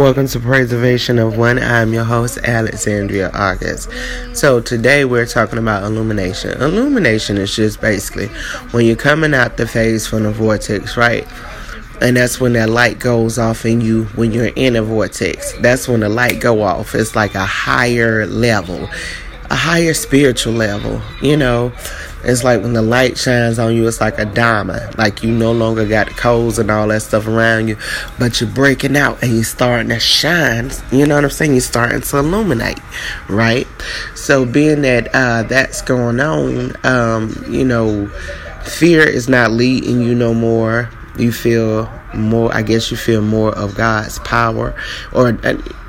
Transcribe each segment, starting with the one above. Welcome to Preservation of One. I'm your host, Alexandria August. So today we're talking about illumination. Illumination is just basically when you're coming out the phase from the vortex, right? And that's when that light goes off in you when you're in a vortex. That's when the light go off. It's like a higher level, a higher spiritual level, you know. It's like when the light shines on you, it's like a diamond. Like you no longer got the coals and all that stuff around you, but you're breaking out and you're starting to shine. You know what I'm saying? You're starting to illuminate, right? So being that that's going on, you know, fear is not leading you no more. You feel more, I guess you feel more of God's power, or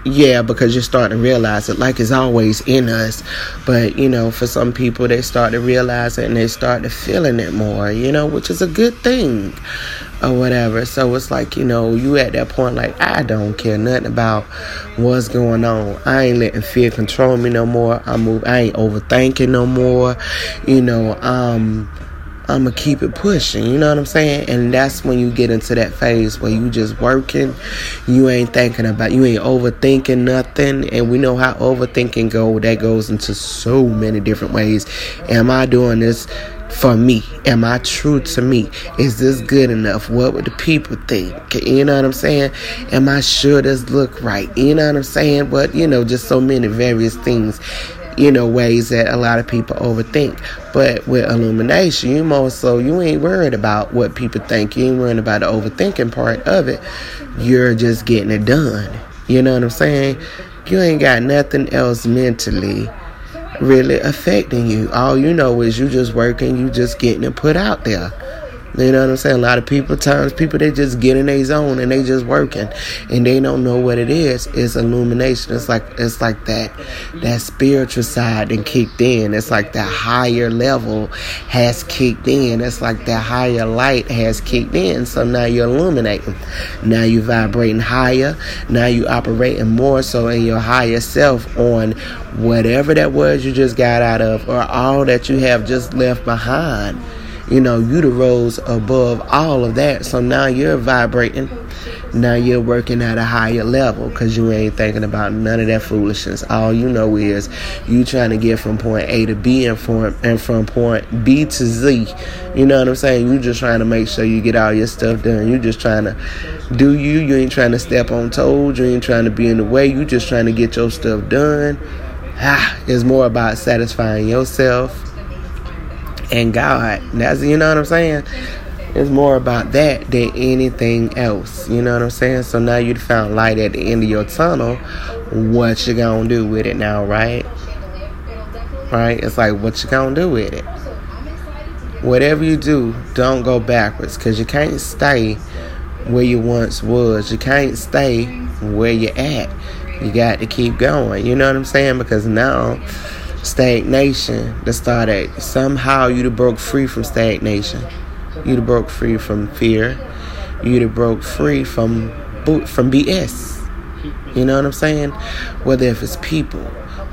because you're starting to realize that like it's always in us, but you know, for some people they start to realize it and they start to feeling it more, you know, which is a good thing or whatever. So it's like, you know, you at that point like, I don't care nothing about what's going on. I ain't letting fear control me no more. I ain't overthinking no more, you know. I'm going to keep it pushing, you know what I'm saying? And that's when you get into that phase where you just working, you ain't thinking about, you ain't overthinking nothing. And we know how overthinking goes. That goes into so many different ways. Am I doing this for me? Am I true to me? Is this good enough? What would the people think? You know what I'm saying? Am I sure this look right? You know what I'm saying? But, you know, just so many various things, you know, ways that a lot of people overthink. But with illumination, you ain't worried about what people think. You ain't worried about the overthinking part of it. You're just getting it done. You know what I'm saying? You ain't got nothing else mentally really affecting you. All you know is you just working, you just getting it put out there. You know what I'm saying? A lot of people, they just get in their zone and they just working and they don't know what it is. It's illumination. It's like that spiritual side then kicked in. It's like that higher level has kicked in. It's like that higher light has kicked in. So now you're illuminating. Now you're vibrating higher. Now you're operating more so in your higher self on whatever that was you just got out of or all that you have just left behind. You know, you rose above all of that. So now you're vibrating. Now you're working at a higher level because you ain't thinking about none of that foolishness. All you know is you trying to get from point A to B and from point B to Z. You know what I'm saying? You just trying to make sure you get all your stuff done. You just trying to do you. You ain't trying to step on toes. You ain't trying to be in the way. You just trying to get your stuff done. It's more about satisfying yourself and God. That's, you know what I'm saying? It's more about that than anything else. You know what I'm saying? So now you found light at the end of your tunnel. What you gonna do with it now, right? Right? It's like, what you gonna do with it? Whatever you do, don't go backwards, because you can't stay where you once was. You can't stay where you're at. You got to keep going. You know what I'm saying? Because now stagnation that started, somehow you'd broke free from stagnation. You'd broke free from fear. You'd broke free from BS. You know what I'm saying? Whether if it's people,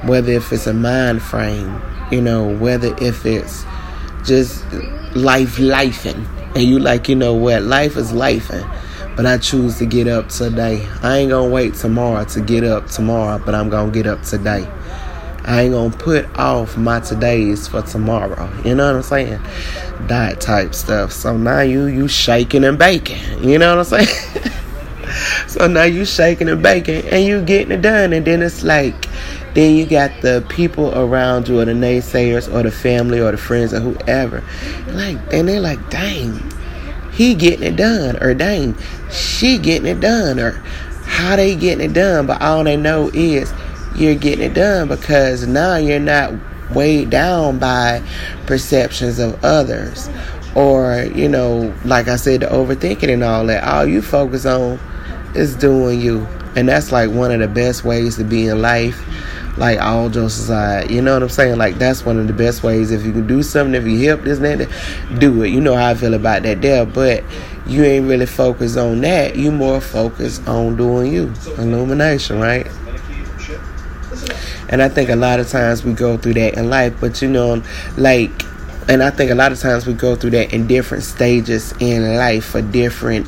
whether if it's a mind frame, you know, whether if it's just lifing, and you like, you know what, life is lifing. But I choose to get up today. I ain't gonna wait tomorrow to get up tomorrow, but I'm gonna get up today. I ain't gonna put off my todays for tomorrow. You know what I'm saying? That type stuff. So now you shaking and baking. You know what I'm saying? So now you shaking and baking and you getting it done. And then it's like, then you got the people around you or the naysayers or the family or the friends or whoever. And they're like, dang, he getting it done. Or dang, she getting it done. Or how they getting it done. But all they know is you're getting it done, because now you're not weighed down by perceptions of others or, you know, like I said, the overthinking and all that. All you focus on is doing you. And that's like one of the best ways to be in life. Like all jokes aside, you know what I'm saying? Like that's one of the best ways. If you can do something, if you help this and that, do it. You know how I feel about that there, but you ain't really focused on that. You more focused on doing you. Illumination, right? And I think a lot of times we go through that in life, but you know, like, and I think a lot of times we go through that in different stages in life for different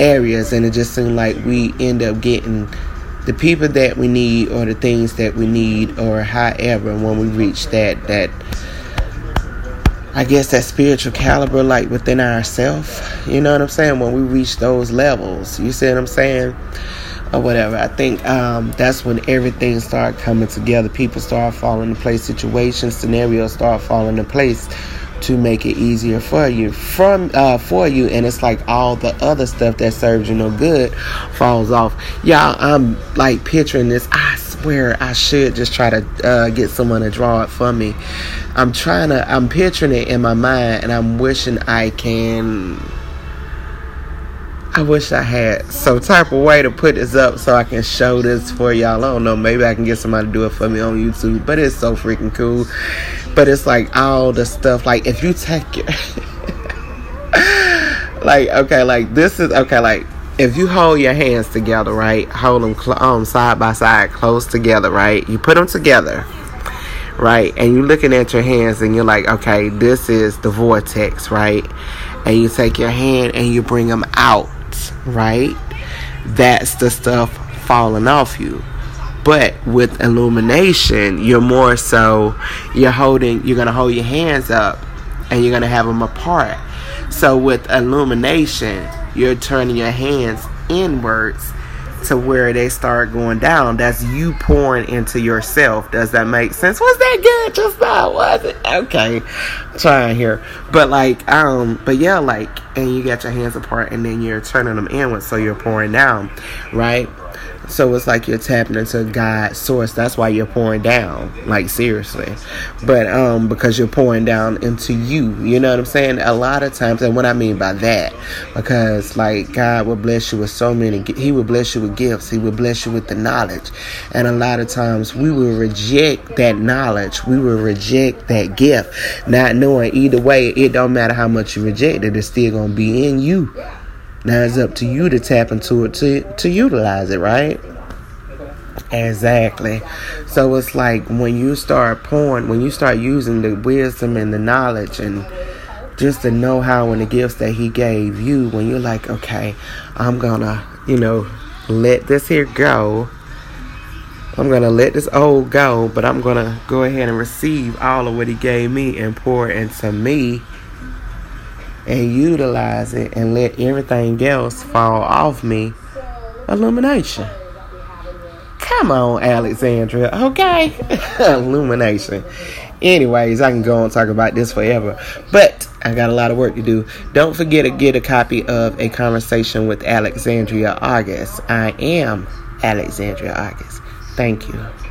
areas, and it just seems like we end up getting the people that we need or the things that we need, or however, when we reach that I guess that spiritual caliber, like within ourselves, you know what I'm saying? When we reach those levels, you see what I'm saying? Or whatever. I think that's when everything start coming together. People start falling into place. Situations, scenarios start falling into place to make it easier for you. And it's like all the other stuff that serves you no good falls off. Y'all, I'm like picturing this. I swear I should just try to get someone to draw it for me. I'm picturing it in my mind, and I'm wishing I wish I had some type of way to put this up so I can show this for y'all. I don't know. Maybe I can get somebody to do it for me on YouTube. But it's so freaking cool. But it's like all the stuff. Like if you take your... if you hold your hands together, right? Hold them side by side, close together, right? You put them together, right? And you're looking at your hands and you're like, okay, this is the vortex, right? And you take your hand and you bring them out. Right? That's the stuff falling off you. But with illumination, you're going to hold your hands up and you're going to have them apart. So with illumination, you're turning your hands inwards to where they start going down. That's you pouring into yourself. Does that make sense? Was that good just now? Was it? Okay. I'm trying here. And you got your hands apart and then you're turning them inward, so you're pouring down, right? So it's like you're tapping into God's source. That's why you're pouring down, like seriously. But because you're pouring down into you know what I'm saying? A lot of times, and what I mean by that, because like God would bless you with so many, he would bless you with gifts, he would bless you with the knowledge. And a lot of times we will reject that knowledge, we will reject that gift, not knowing either way, it don't matter how much you reject it, it's still going to be in you. Now it's up to you to tap into it, to utilize it, right? Exactly. So it's like when you start using the wisdom and the knowledge and just the know-how and the gifts that he gave you, when you're like, okay, I'm going to, let this here go. I'm going to let this old go, but I'm going to go ahead and receive all of what he gave me and pour into me. And utilize it and let everything else fall off me. Illumination. Come on, Alexandria. Okay. Illumination. Anyways, I can go on talk about this forever. But I got a lot of work to do. Don't forget to get a copy of A Conversation with Alexandria August. I am Alexandria August. Thank you.